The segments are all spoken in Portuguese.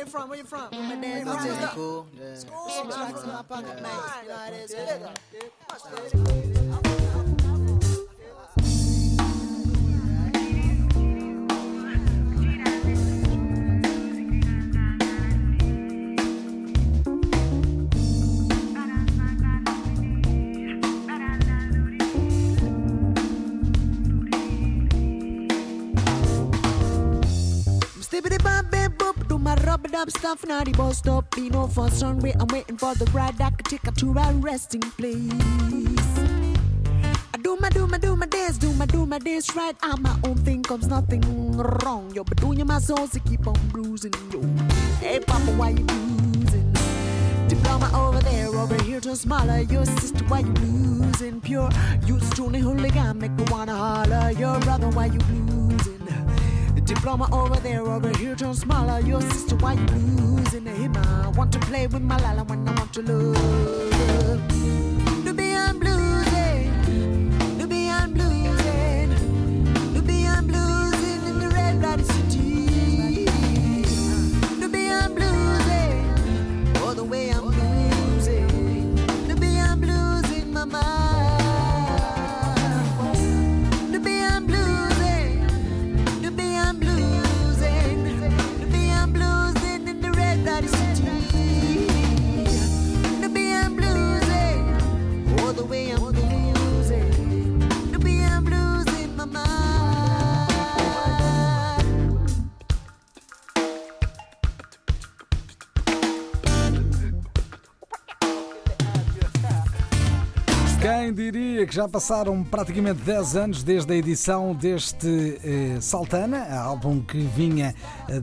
Where you from? Where you from? Where school. Yeah. School. Yeah. Rubbing up stuff, now the bus stop, lean over sunray. I'm waiting for the ride I could take her to a resting place. I do my dance right. I'm my own thing, comes nothing wrong. Yo, but doing my souls, I keep on bruising. Yo, hey papa, why you losing? Diploma over there, over here, just smaller. Your sister, why you losing? Pure, you strolling hooligan, make me wanna holler. Your brother, why you losing? Diploma over there, over here, turn smaller. Your sister, why you losing him? I want to play with my lala when I want to love. Nubian bluesing, Nubian bluesing, Nubian bluesing in the red blooded city. Nubian bluesing, all the way I'm losing. Nubian bluesing, mama. Quem diria que já passaram praticamente 10 anos desde a edição deste Saltana, álbum que vinha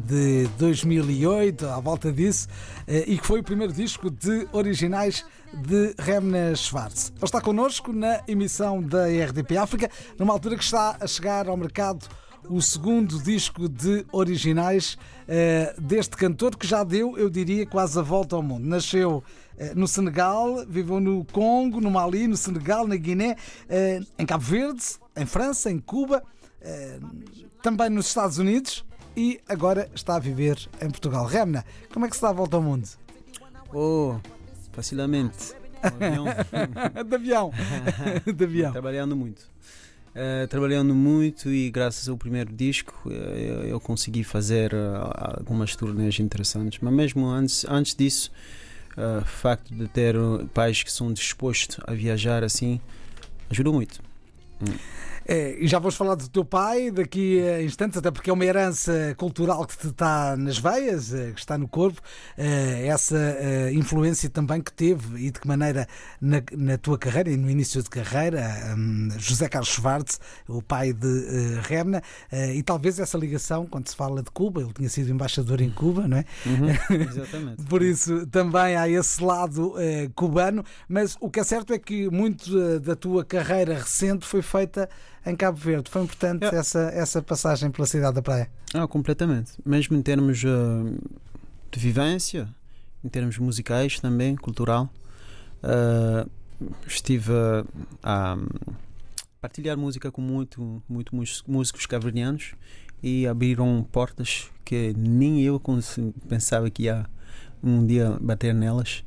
de 2008, à volta disso, e que foi o primeiro disco de originais de Remna Schwarz. Ele está connosco na emissão da RDP África, numa altura que está a chegar ao mercado o segundo disco de originais deste cantor, que já deu, eu diria, quase a volta ao mundo. Nasceu no Senegal, viveu no Congo, no Mali, no Senegal, na Guiné, em Cabo Verde, em França, em Cuba, também nos Estados Unidos, e agora está a viver em Portugal. Remna, como é que se dá a volta ao mundo? Oh, facilmente. De avião. Trabalhando muito e graças ao primeiro disco eu consegui fazer algumas turnês interessantes, mas mesmo antes disso, o facto de ter pais que são dispostos a viajar assim ajudou muito. E já vamos falar do teu pai daqui a instantes, até porque é uma herança cultural que te está nas veias, que está no corpo, essa influência também que teve e de que maneira na tua carreira e no início de carreira, José Carlos Schwartz, o pai de Remna, e talvez essa ligação quando se fala de Cuba, ele tinha sido embaixador em Cuba, não é? Uhum, exatamente. Por isso também há esse lado cubano, mas o que é certo é que muito da tua carreira recente foi feita em Cabo Verde. Foi importante essa passagem pela cidade da praia? Completamente. Mesmo em termos de vivência, em termos musicais também, cultural, estive a partilhar música com muitos músicos cabo-verdianos e abriram portas que nem eu pensava que ia um dia bater nelas.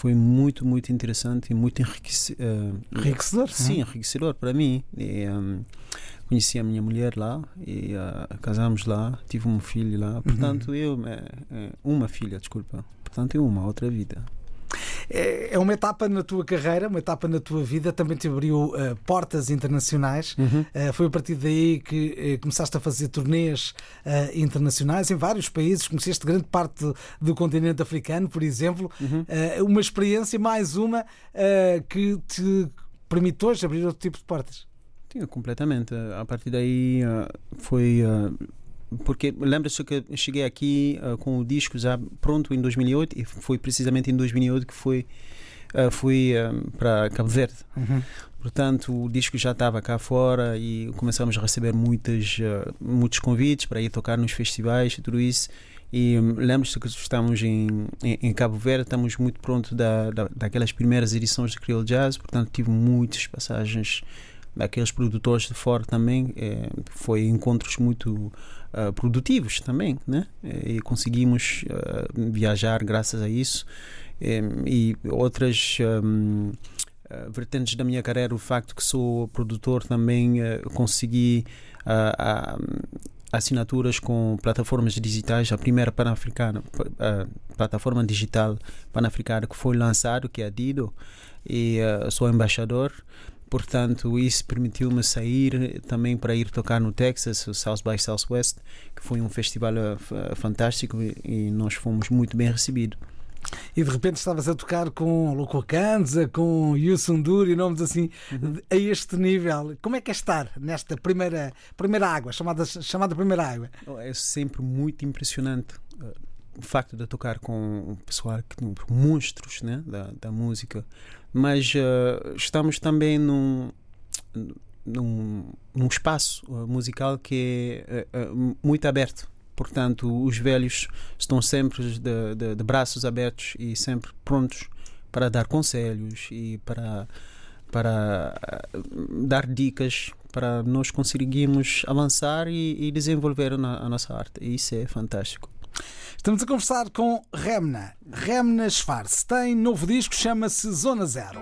Foi muito interessante e muito enriquecedor. Sim, enriquecedor para mim. E, conheci a minha mulher lá e casamos lá, tive um filho lá. Portanto, uma outra vida. É uma etapa na tua carreira, uma etapa na tua vida, também te abriu portas internacionais. Foi a partir daí que começaste a fazer turnês internacionais em vários países, conheceste grande parte do continente africano, por exemplo. Uma experiência, mais uma, que te permite hoje abrir outro tipo de portas. Sim, completamente. A partir daí foi... Porque lembra-se que cheguei aqui com o disco já pronto em 2008 e foi precisamente em 2008 que fui para Cabo Verde. Portanto, o disco já estava cá fora e começámos a receber muitos convites para ir tocar nos festivais e tudo isso. E lembro-se que estamos em Cabo Verde, estamos muito pronto daquelas primeiras edições de Creole Jazz, portanto tive muitas passagens aqueles produtores de fora também, foi encontros muito produtivos também, né? E conseguimos viajar graças a isso. E outras vertentes da minha carreira, o facto que sou produtor também, consegui assinaturas com plataformas digitais. A primeira pan-africana, plataforma digital pan-africana que foi lançada, que é a Dido, e sou embaixador. Portanto, isso permitiu-me sair também para ir tocar no Texas, o South by Southwest, que foi um festival fantástico, e nós fomos muito bem recebidos. E de repente estavas a tocar com Loco Kanza, com Yusundur e nomes assim, a este nível. Como é que é estar nesta primeira água, chamada primeira água? É sempre muito impressionante o facto de tocar com pessoal, monstros, né, da música. Mas estamos também num espaço musical que é muito aberto. Portanto, os velhos estão sempre de braços abertos e sempre prontos para dar conselhos e para dar dicas para nós conseguirmos avançar e desenvolver a nossa arte. E isso é fantástico. Estamos a conversar com Remna Schwarz. Tem novo disco, chama-se Zona Zero.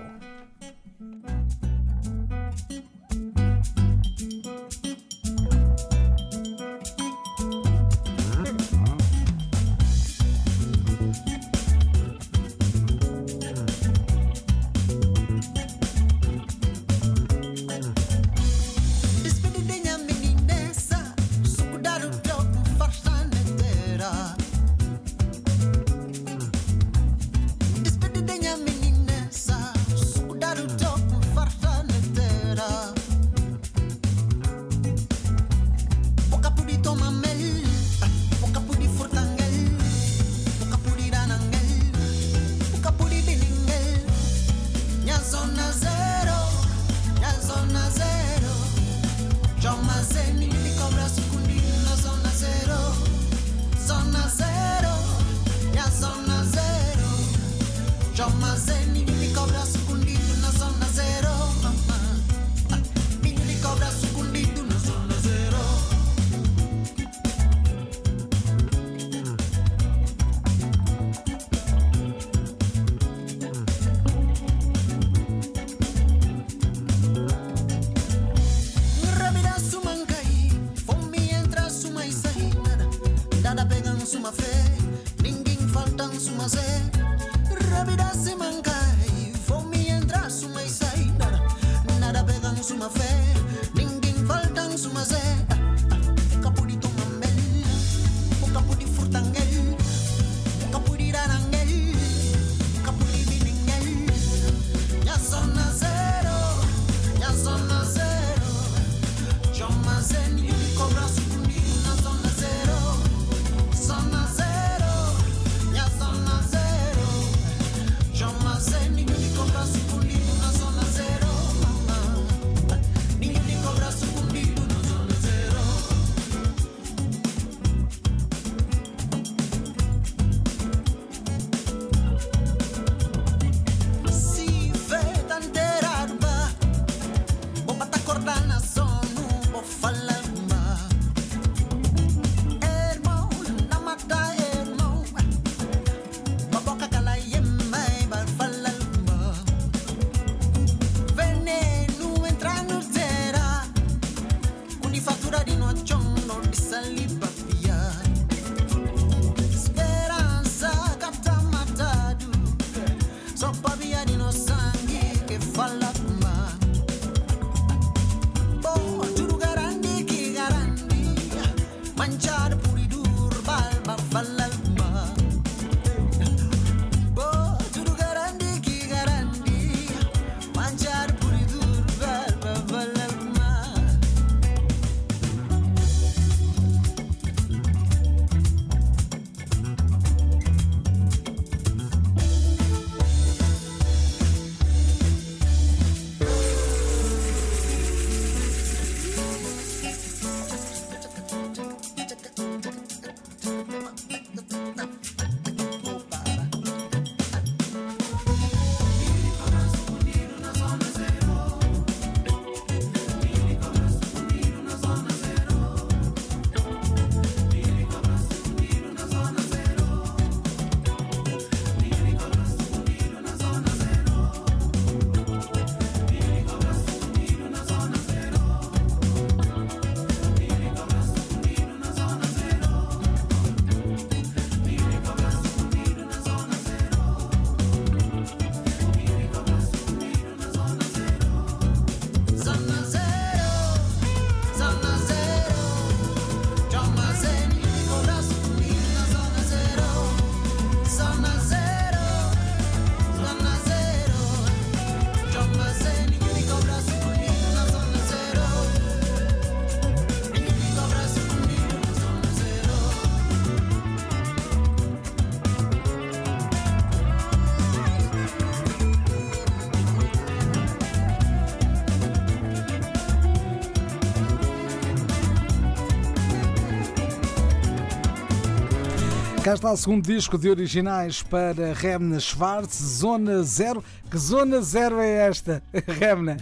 Cá está o segundo disco de originais para Remna Schwarz, Zona Zero. Que Zona Zero é esta, Remna?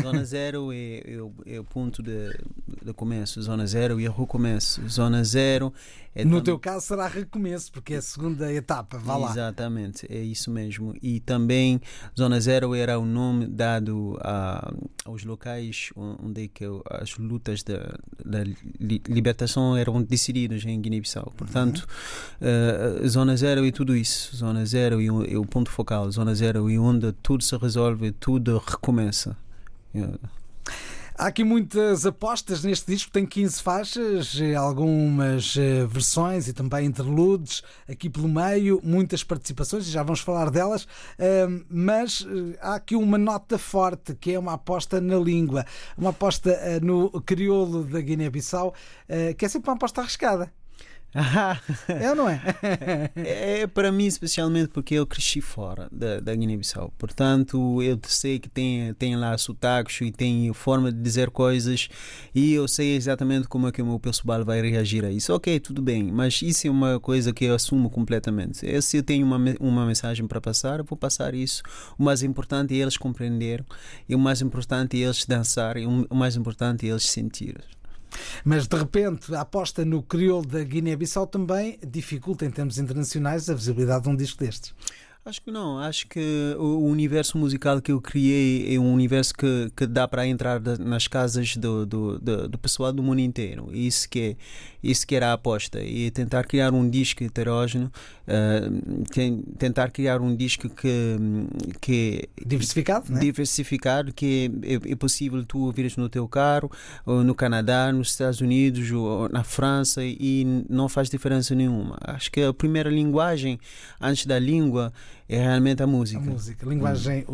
Zona Zero é o ponto de começo, Zona Zero e o recomeço. Zona Zero é no teu caso será recomeço, porque é a segunda etapa, vá lá. Exatamente, é isso mesmo. E também Zona Zero era o nome dado aos locais onde que as lutas da libertação eram decididas em Guiné-Bissau. Portanto, Zona Zero e tudo isso, Zona Zero e o ponto focal, Zona Zero e onde tudo se resolve, tudo recomeça. Há aqui muitas apostas neste disco, tem 15 faixas, algumas versões e também interludes aqui pelo meio, muitas participações, já vamos falar delas, mas há aqui uma nota forte que é uma aposta na língua, uma aposta no crioulo da Guiné-Bissau, que é sempre uma aposta arriscada. É ou não é? É para mim especialmente porque eu cresci fora da Guiné-Bissau. Portanto, eu sei que tem lá sotaques e tem forma de dizer coisas e eu sei exatamente como é que o meu pessoal vai reagir a isso. Ok, tudo bem, mas isso é uma coisa que eu assumo completamente. Eu, se eu tenho uma mensagem para passar, eu vou passar isso. O mais importante é eles compreenderem, e o mais importante é eles dançarem, o mais importante é eles sentirem. Mas de repente a aposta no crioulo da Guiné-Bissau também dificulta em termos internacionais a visibilidade de um disco destes. Acho que não, acho que o universo musical que eu criei é um universo que dá para entrar nas casas do pessoal do mundo inteiro. Isso que era a aposta, e tentar criar um disco heterógeno, tentar criar um disco que diversificado, né? Diversificado, que é possível tu ouvires no teu carro, ou no Canadá, nos Estados Unidos, ou na França, e não faz diferença nenhuma. Acho que a primeira linguagem antes da língua é realmente a música. A música, linguagem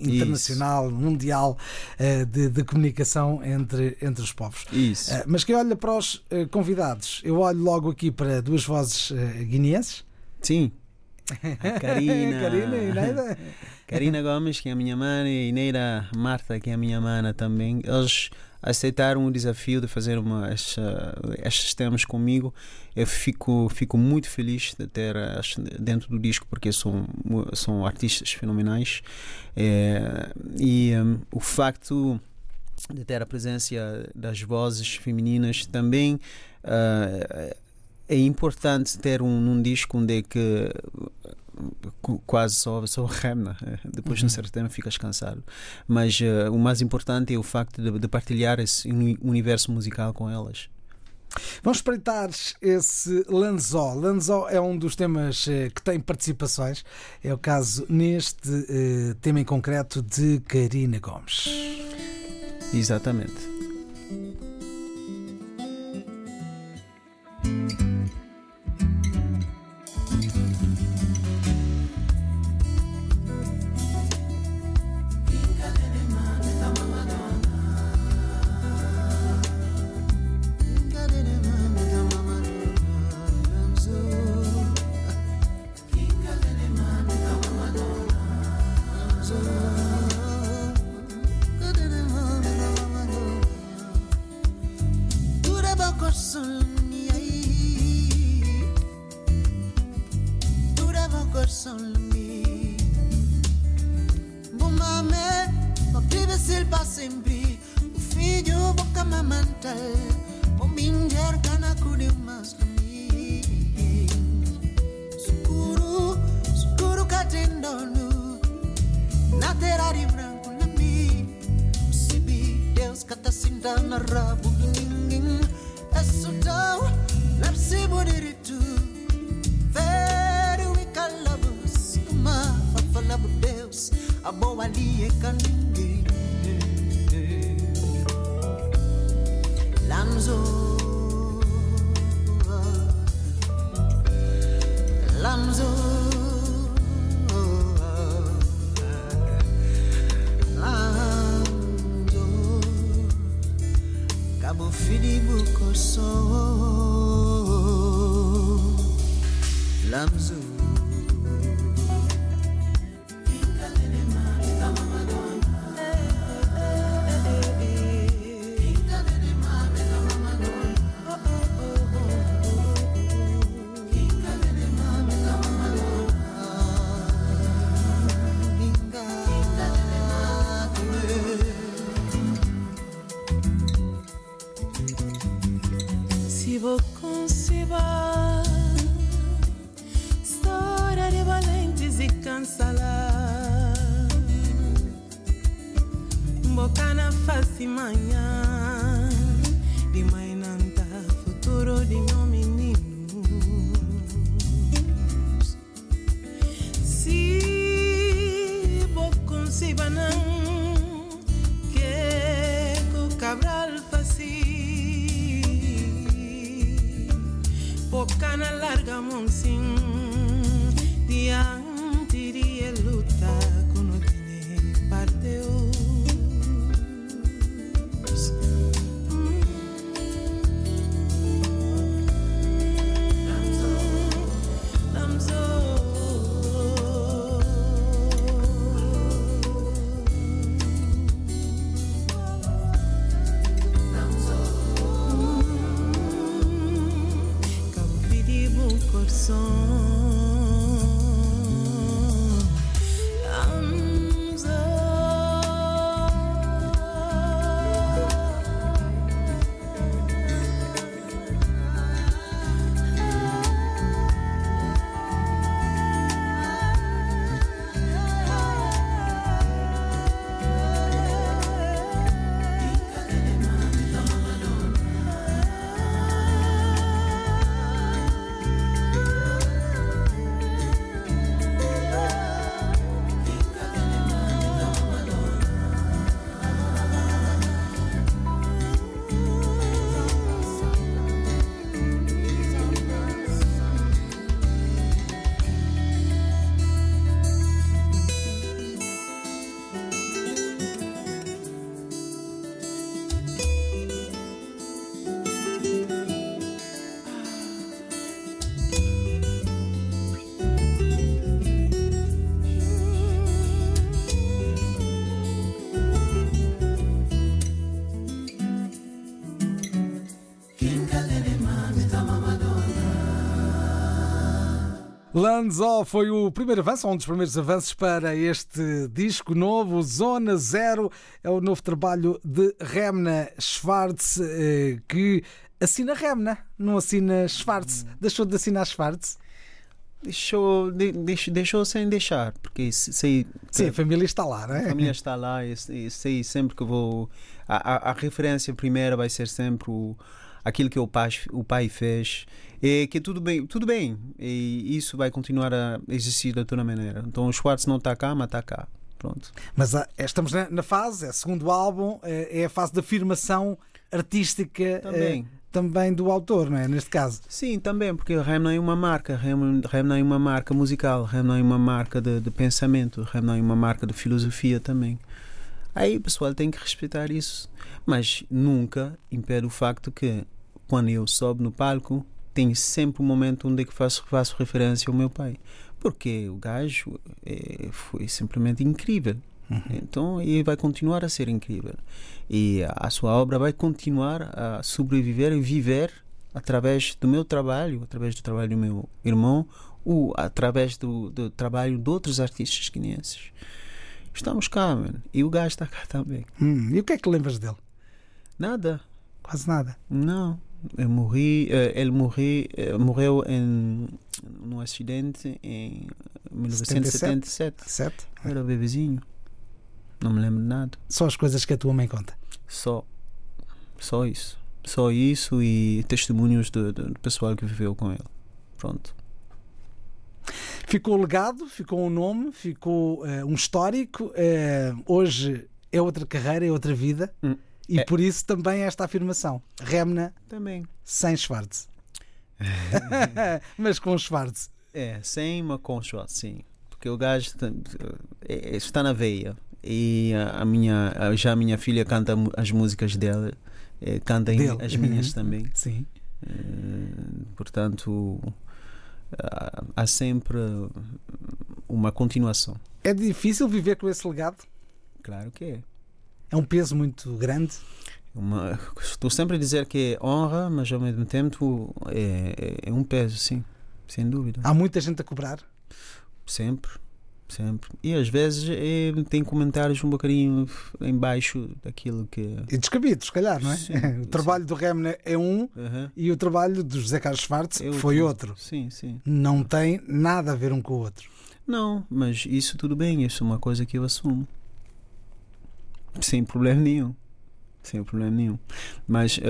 internacional, isso. Mundial, de comunicação entre os povos. Isso. Mas quem olha para os convidados, eu olho logo aqui para duas vozes guineenses. Sim. A Carina Gomes, que é a minha mãe, e Neida Marta, que é a minha mana também. Eles aceitaram o desafio de fazer estes temas comigo. Eu fico muito feliz de ter dentro do disco, porque são artistas fenomenais, e o facto de ter a presença das vozes femininas também é importante ter num disco onde é que quase só Remna, depois de um certo tempo ficas cansado, mas o mais importante é o facto de partilhar esse universo musical com elas. Vamos espreitar esse Lanzó. Lanzó é um dos temas que tem participações, é o caso neste tema em concreto de Carina Gomes. Exatamente. Si vou consibar história de valentes e cansalar boca na face manhã de mãe nanta futuro de meu meninos. Si vou consibar não que o cabral faci Bocana larga monsim diante de luta que não tem parteus. Lanzó foi o primeiro avanço, um dos primeiros avanços para este disco novo, Zona Zero. É o novo trabalho de Remna Schwarz, que assina Remna, não assina Schwarz. Deixou de assinar Schwarz? Deixou sem deixar, porque sei. Sim, a família está lá, não é? A família está lá, e sei sempre que vou. A referência primeira vai ser sempre aquilo que o pai fez, é que tudo bem, e isso vai continuar a existir da tua maneira. Então o Schwartz não está cá, mas está cá, pronto. Mas estamos na fase, é o segundo álbum, é a fase da afirmação artística também do autor, não é? Neste caso. Sim, também, porque Remna é uma marca, Remna é uma marca musical, Remna é uma marca de pensamento, Remna é uma marca de filosofia também. Aí o pessoal tem que respeitar isso, mas nunca impede o facto que quando eu sobe no palco, tem sempre um momento onde é que faço referência ao meu pai. Porque o gajo foi simplesmente incrível. Uhum. Então, ele vai continuar a ser incrível. E a sua obra vai continuar a sobreviver e viver através do meu trabalho, através do trabalho do meu irmão, ou através do trabalho de outros artistas guineenses. Estamos cá, mano. E o gajo está cá também. E o que é que lembras dele? Nada. Quase nada? Não. Ele morreu num acidente em 1977. Era bebezinho. Não me lembro de nada. Só as coisas que a tua mãe conta? Só isso. Só isso e testemunhos do pessoal que viveu com ele. Pronto. Ficou legado, ficou um nome, ficou um histórico. Hoje é outra carreira, é outra vida. E por isso também esta afirmação. Remna também. Sem Schwartz. Mas com Schwartz. Sem, mas com Schwartz, sim. Porque o gajo está na veia. E a minha filha canta as músicas dela. Canta as minhas também. Sim. Portanto... há sempre uma continuação. É difícil viver com esse legado? Claro que é. É um peso muito grande? Estou sempre a dizer que é honra, mas ao mesmo tempo é um peso, sim, sem dúvida. Há muita gente a cobrar? Sempre. sempre. E às vezes tem comentários um bocadinho embaixo daquilo que... E descabidos, se calhar, não é? Sim, o trabalho do Remna é um e o trabalho do José Carlos Schwartz foi outro. Sim, sim. Não tem nada a ver um com o outro. Não, mas isso tudo bem, isso é uma coisa que eu assumo. Sem problema nenhum. Sem problema nenhum. Mas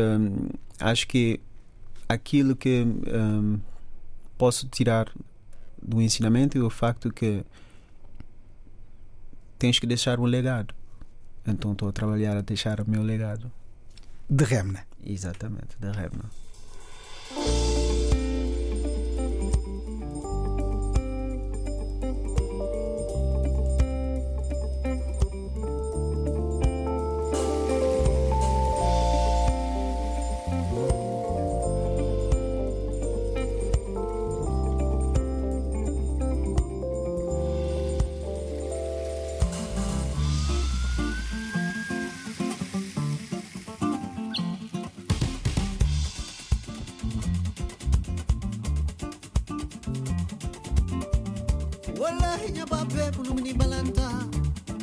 acho que aquilo que posso tirar do ensinamento é o facto que tens que deixar um legado. Então estou a trabalhar a deixar o meu legado. De Remna. Exatamente, de Remna.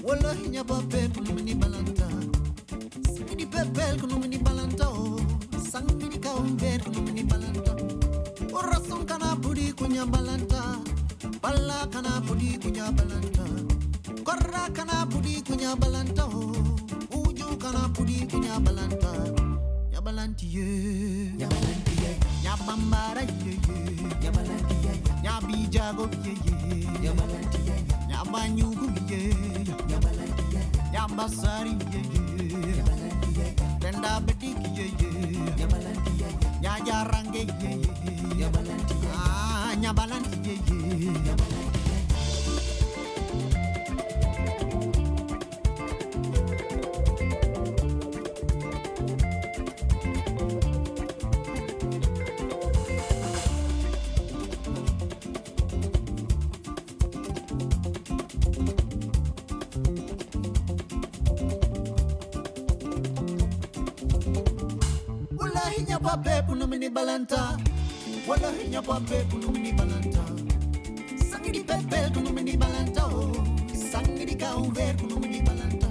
Wallahi Nha Balanta, Wallahi Nha Balanta, Sangini Pepel Kulumini Balanta, Sangini Kaumber Kulumini Balanta, Orasun Kanapudi Kunya Balanta, Balla Kanapudi Kunya Balanta, Korra Kanapudi Kunya Balanta, Uju Kanapudi Kunya Balanta, Nha Balantiye, Nha Balantiye, Nha Bambara Ye Ye, Nha Balantiye, Nha Bijago Ye Ye. Nyabanyugu ye, nyabasari ye, tenda betik ye, nyajarange ye, ah nyabalanti ye. Balanta, wallahi Nha Balanta, sangri pepel kulumini balanta, sangri kaumber kulumini balanta,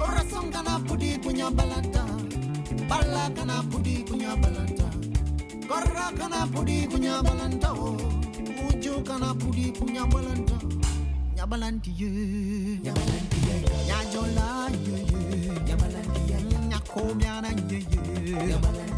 oração kanapudi kunya balanta, bala kanapudi kunya balanta, korra kanapudi kunya balanta, uju kanapudi kunya balanta, Nha Balantiye, Nha Balantiye, Nha Jola ye, Nha Balantiye, Nha Komyana ye, Nha Balantiye.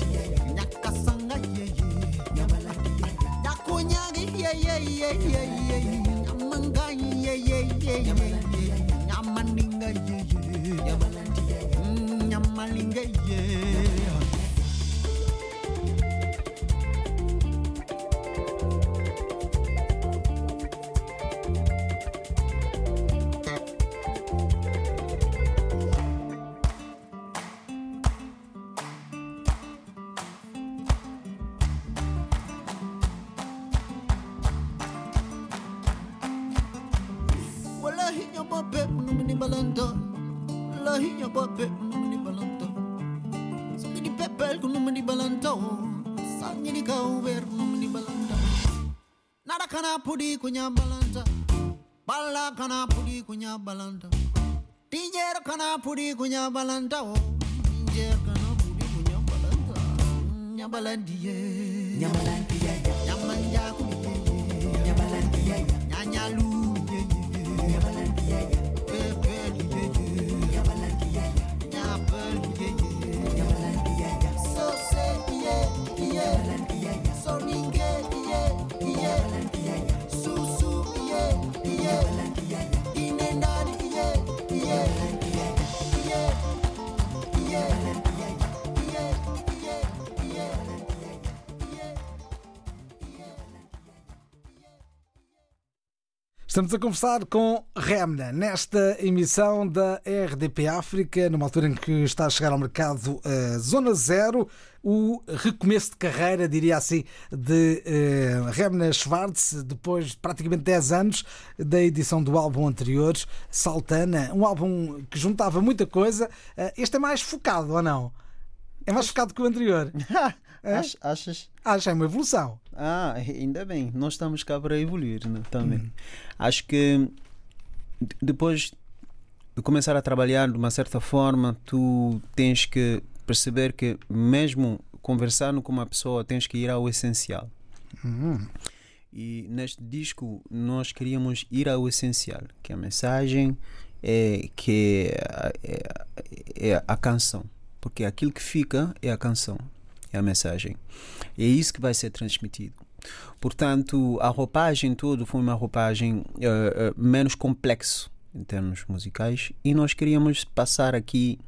Kunya balanta, bala kana pudi kunya balanta, dinheiro kana pudi kunya balanta, dinheiro kana pudi kunya balanta, Nha Balantiye, Nha Balantiye, Nha Manjaku, Nha Balantiye, Nha Nyalu, Nha Balantiye, Nha Balantiye, Nha Balantiye, Nha Balantiye, so say ye, Balantiye, so ninge ye. Estamos a conversar com Remna nesta emissão da RDP África, numa altura em que está a chegar ao mercado Zona Zero, o recomeço de carreira, diria assim, de Remna Schwarz, depois de praticamente 10 anos da edição do álbum anterior, Saltana, um álbum que juntava muita coisa. Este é mais focado, ou não? É mais focado que o anterior? Achas? Acho que é uma evolução. Ah, ainda bem. Nós estamos cá para evoluir, né? Também. Acho que depois de começar a trabalhar de uma certa forma, tu tens que perceber que mesmo conversando com uma pessoa tens que ir ao essencial. E neste disco nós queríamos ir ao essencial, que a mensagem é, que é a canção, porque aquilo que fica é a canção, é a mensagem, é isso que vai ser transmitido. Portanto, a roupagem toda foi uma roupagem menos complexa em termos musicais, e nós queríamos passar aqui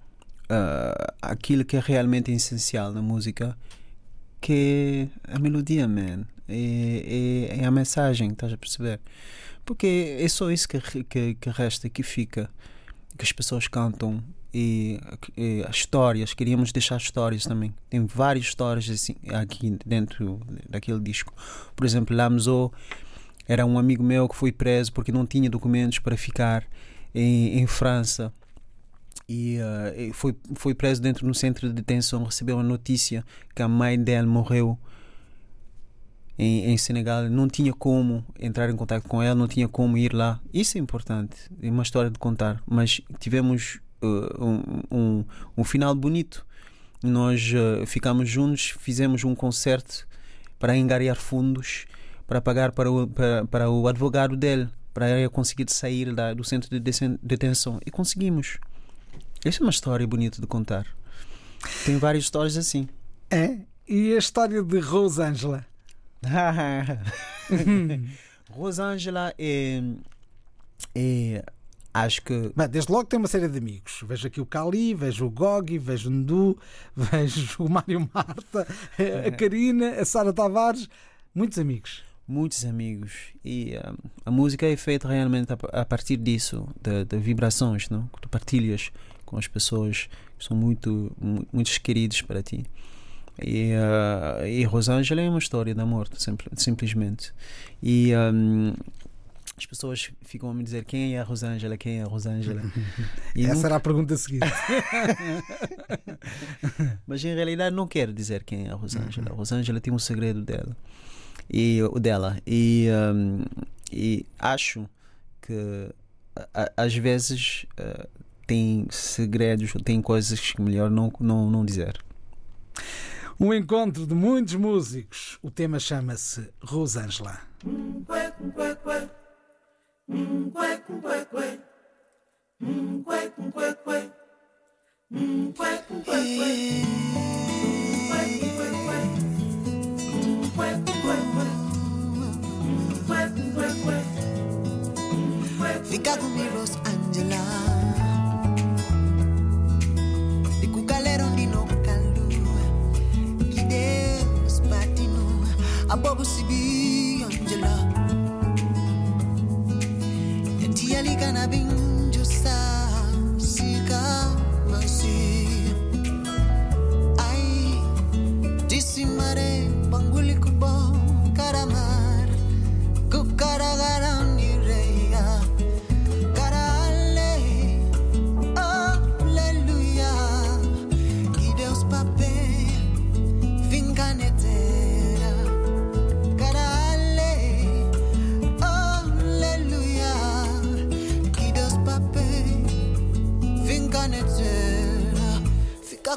aquilo que é realmente essencial na música, que é a melodia, man. É a mensagem, estás a perceber? Porque é só isso que resta, que fica, que as pessoas cantam, e as histórias, queríamos deixar histórias também. Tem várias histórias assim, aqui dentro daquele disco. Por exemplo, Lanzó era um amigo meu que foi preso porque não tinha documentos para ficar em França, e foi preso dentro de um centro de detenção. Recebeu uma notícia que a mãe dele morreu em Senegal, não tinha como entrar em contato com ela, não tinha como ir lá. Isso é importante, é uma história de contar, mas tivemos um final bonito. Nós ficamos juntos, fizemos um concerto para angariar fundos, para pagar para o advogado dele, para ele conseguir sair do centro de detenção, e conseguimos. Essa é uma história bonita de contar. Tem várias histórias assim. É, e a história de Rosângela? Rosângela é acho que... Bem, desde logo tem uma série de amigos. Vejo aqui o Cali, vejo o Goggi, vejo o Ndu, vejo o Mário Marta, a Carina, a Sara Tavares. Muitos amigos. Muitos amigos. E a música é feita realmente a partir disso, de vibrações, não? Que tu partilhas com as pessoas que são muito queridos para ti. E Rosângela é uma história de amor, simplesmente. E as pessoas ficam a me dizer: quem é a Rosângela? Quem é a Rosângela? Essa era a pergunta a seguir. Mas em realidade não quero dizer quem é a Rosângela. A Rosângela tem um segredo dela. E acho que às vezes tem segredos, tem coisas que melhor não dizer. Um encontro de muitos músicos. O tema chama-se Rosângela. Fica comigo, Rosângela. E com galera onde não calou. Que Deus patinou. A bobo se vi, Angela. E tia liga na benjosa. Siga, mansi. Ai, disse maré, bangulico bom. Caramar, cucaragaram. Fica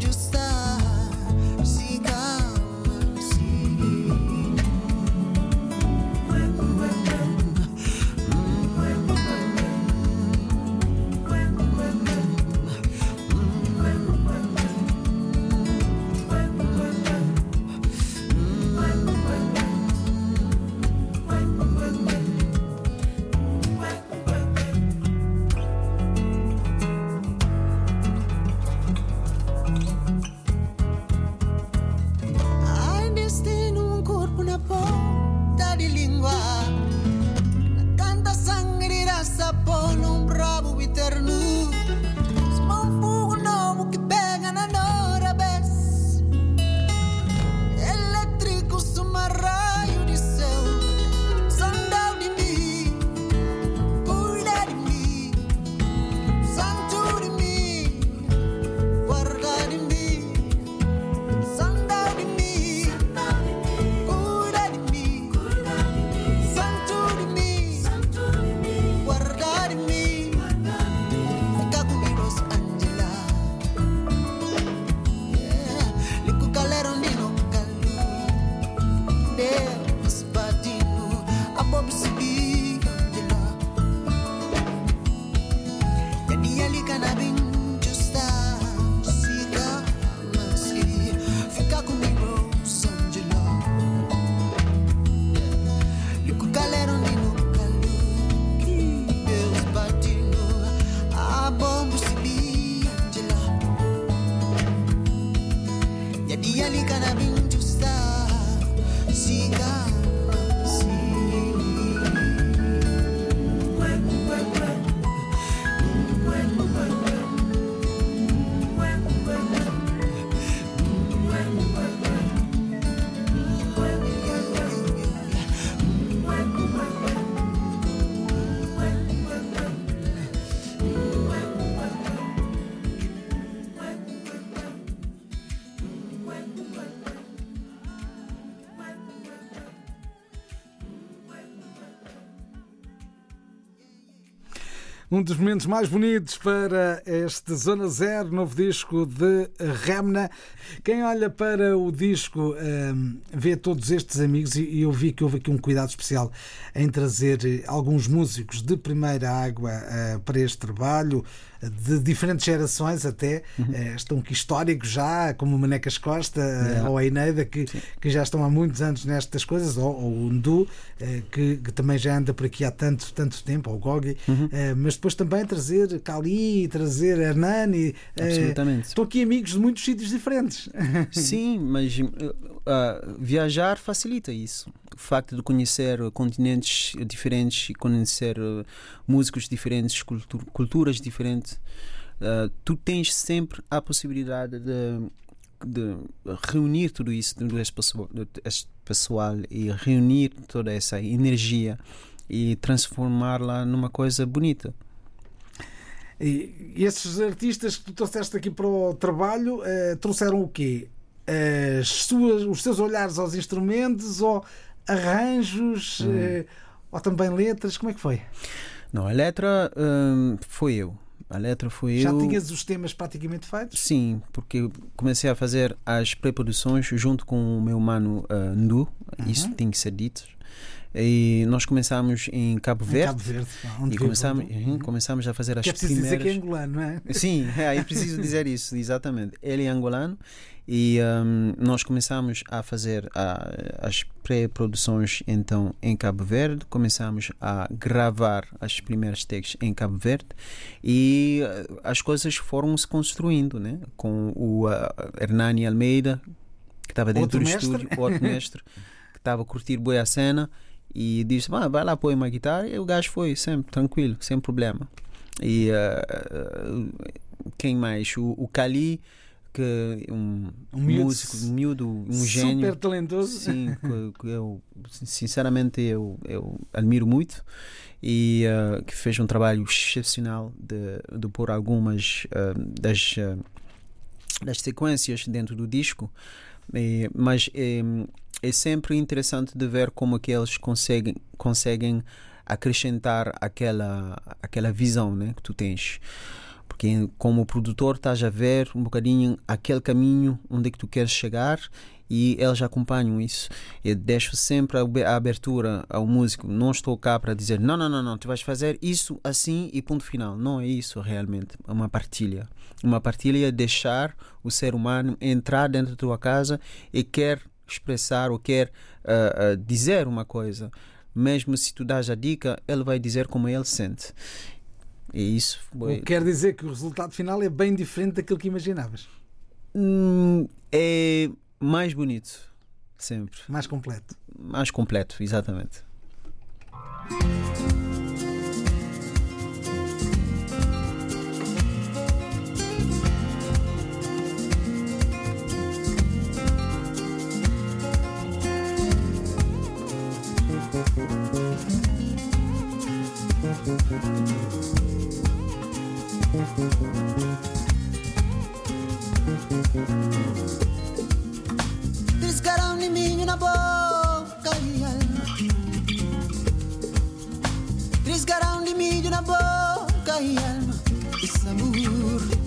justa. Se calma, um dos momentos mais bonitos para este Zona Zero, novo disco de Remna. Quem olha para o disco vê todos estes amigos, e eu vi que houve aqui um cuidado especial em trazer alguns músicos de primeira água para este trabalho, de diferentes gerações até. Estão aqui históricos já, como o Manecas Costa ou a Eneida, que já estão há muitos anos nestas coisas, ou o Ndu, que também já anda por aqui há tanto tempo, ou o Goggi, mas depois também trazer Cali, trazer Hernani. Absolutamente. Estão aqui amigos de muitos sítios diferentes. Sim, mas viajar facilita isso. O facto de conhecer continentes diferentes, conhecer músicos diferentes, culturas diferentes, tu tens sempre a possibilidade de reunir tudo isso, todo esse pessoal, e reunir toda essa energia e transformá-la numa coisa bonita. E esses artistas que tu trouxeste aqui para o trabalho trouxeram o quê? Os seus olhares aos instrumentos, ou arranjos, ou também letras? Como é que foi? Não, a letra foi eu. Já tinhas os temas praticamente feitos? Sim, porque comecei a fazer as pré-produções junto com o meu mano Ndu, isso tem que ser dito. E nós começámos em Cabo Verde. E começámos a fazer as primeiras. É preciso dizer que é angolano, não é? Sim, é preciso dizer isso, exatamente. Ele é angolano, e nós começámos a fazer as pré-produções então em Cabo Verde. Começámos a gravar as primeiras takes em Cabo Verde, e as coisas foram se construindo, né? Com o Hernani Almeida, que estava dentro do estúdio, outro mestre, que estava a curtir bué a cena. E disse, vai lá, põe uma guitarra. E o gajo foi, sempre tranquilo, sem problema. E quem mais? O Cali, que é um músico, um gênio. Super talentoso. Sim, que eu, sinceramente, eu admiro muito. E que fez um trabalho excepcional de pôr algumas das sequências dentro do disco. Mas é sempre interessante de ver como que eles conseguem acrescentar aquela visão, né, que tu tens. Porque como produtor estás a ver um bocadinho aquele caminho onde é que tu queres chegar, e eles acompanham isso. Eu deixo sempre a abertura ao músico. Não estou cá para dizer não, tu vais fazer isso assim e ponto final. Não é isso realmente. É uma partilha. Uma partilha é deixar o ser humano entrar dentro da tua casa e quer expressar ou quer dizer uma coisa. Mesmo se tu dás a dica, ele vai dizer como ele sente. E isso foi... Quer dizer que o resultado final é bem diferente daquilo que imaginavas? É mais bonito, sempre. Mais completo. Mais completo, exatamente. This got on the mean in a book. This got on the mean in a book. It's a mood.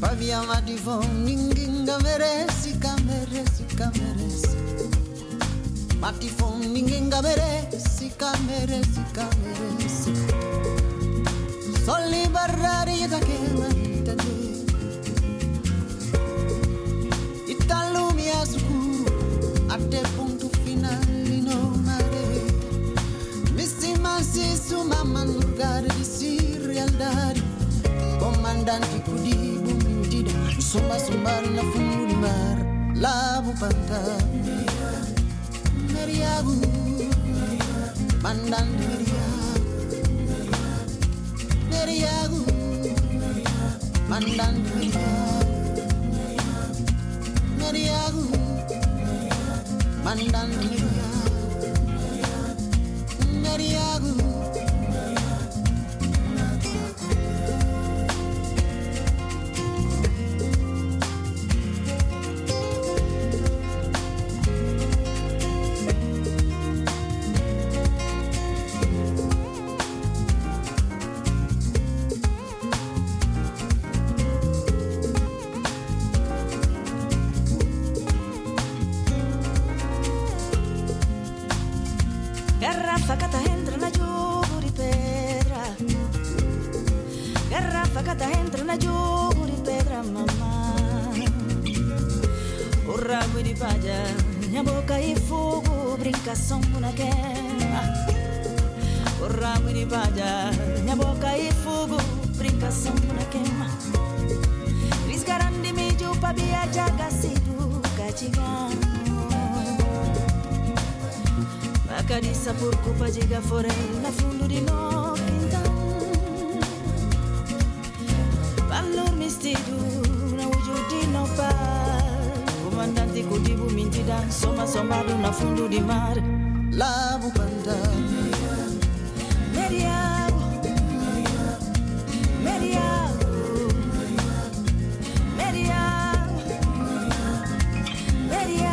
Pavia Madivon, Ninging, Gameresi, Cameresi, Cameresi. Matifon, Ninging, Gameresi, Cameresi, Cameresi. Só liberarei daquela vida e tal lume azul até ponto final e não marei. Me se manse uma lugar de si realidade. Comandante cudibo mentira, suma sumar na fundo do mar. Lavo panta, meriago, mandando meriago. Meriago, mandando meriago, mandando meriago. Garrafata entra na jogo de pedra. Garrafata entra na jogo de pedra, mamá. O rabo de palha, minha boca e fogo, brincação na queima. O rabo de palha, minha boca e fogo, brincação na queima. Riscarande me deu pra viajar, gacido, catigão. Acariça por culpa de gaforei na fundo de novo então. Valor mistido na ujo de nopa. Comandante Kudibu mentida, soma somado na fundo de mar. Lavo panda Meriabo, Meriabo, Meriabo, Meriabo.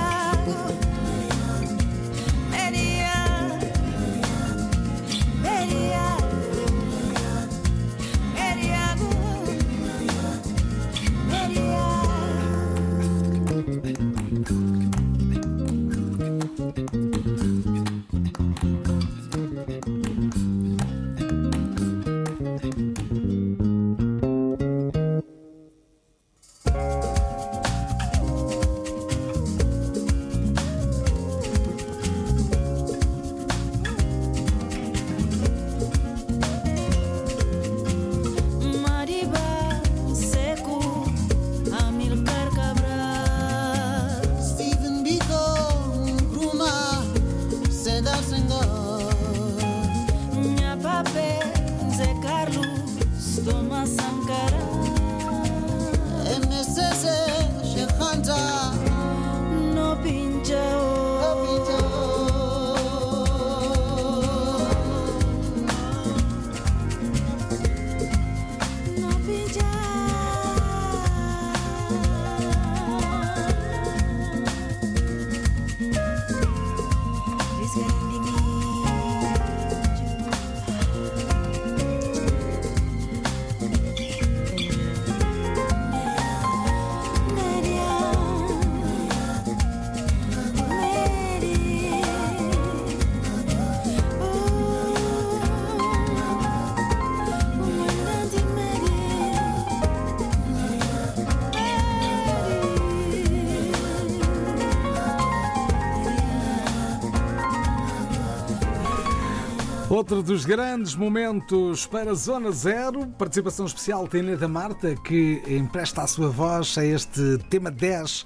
Outro dos grandes momentos para Zona Zero, participação especial tem Neida Marta, que empresta a sua voz a este tema 10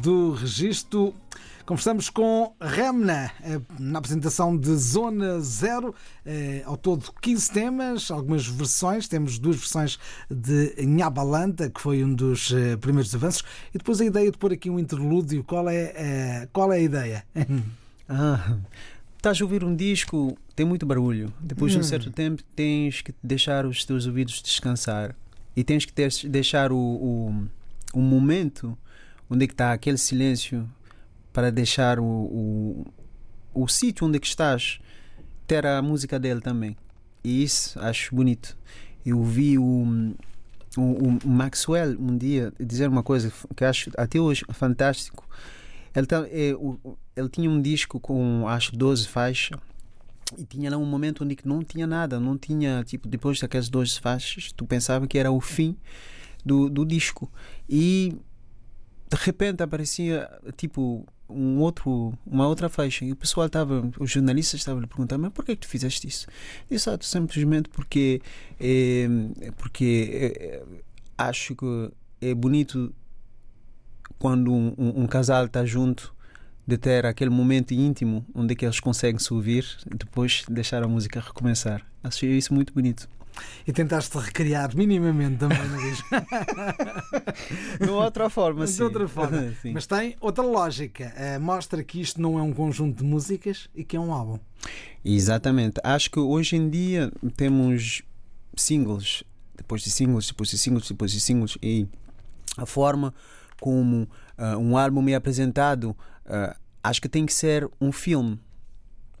do registro. Conversamos com Remna na apresentação de Zona Zero, ao todo 15 temas, algumas versões. Temos duas versões de Nha Balanta, que foi um dos primeiros avanços, e depois a ideia de pôr aqui um interlúdio. Qual é a ideia? Estás a ouvir um disco, tem muito barulho. Depois de um certo tempo tens que deixar os teus ouvidos descansar e tens que deixar o momento onde é que está aquele silêncio para deixar o sítio onde é que estás ter a música dele também. E isso acho bonito. Eu ouvi o Maxwell um dia dizer uma coisa que acho até hoje fantástico. Ele tinha um disco com acho 12 faixas e tinha lá um momento onde não tinha nada, não tinha, tipo, depois daquelas 12 faixas tu pensava que era o fim do disco e de repente aparecia tipo uma outra faixa e o pessoal estava, os jornalistas estavam lhe perguntando, mas porquê que tu fizeste isso? Eu disse, simplesmente porque acho que é bonito quando um casal está junto, de ter aquele momento íntimo onde é que eles conseguem se ouvir e depois deixar a música recomeçar. Achei isso muito bonito. E tentaste recriar minimamente também, não diz? De outra forma, sim. De outra forma. Sim. Mas tem outra lógica. Mostra que isto não é um conjunto de músicas e que é um álbum. Exatamente. Acho que hoje em dia temos singles, depois de singles, depois de singles, depois de singles, e a forma como um álbum é apresentado, acho que tem que ser um filme.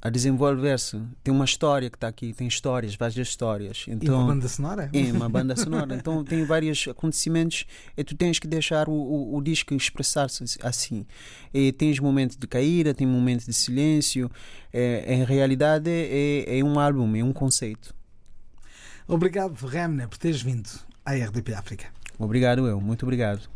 a desenvolver-se. Tem uma história que está aqui, tem histórias, várias histórias. Então, e uma banda sonora? É, uma banda sonora. Então tem vários acontecimentos e tu tens que deixar o disco expressar-se assim. E tens momentos de caída, tem momentos de silêncio. Em realidade é um álbum, é um conceito. Obrigado, Remna, por teres vindo à RDP África. Obrigado eu, muito obrigado.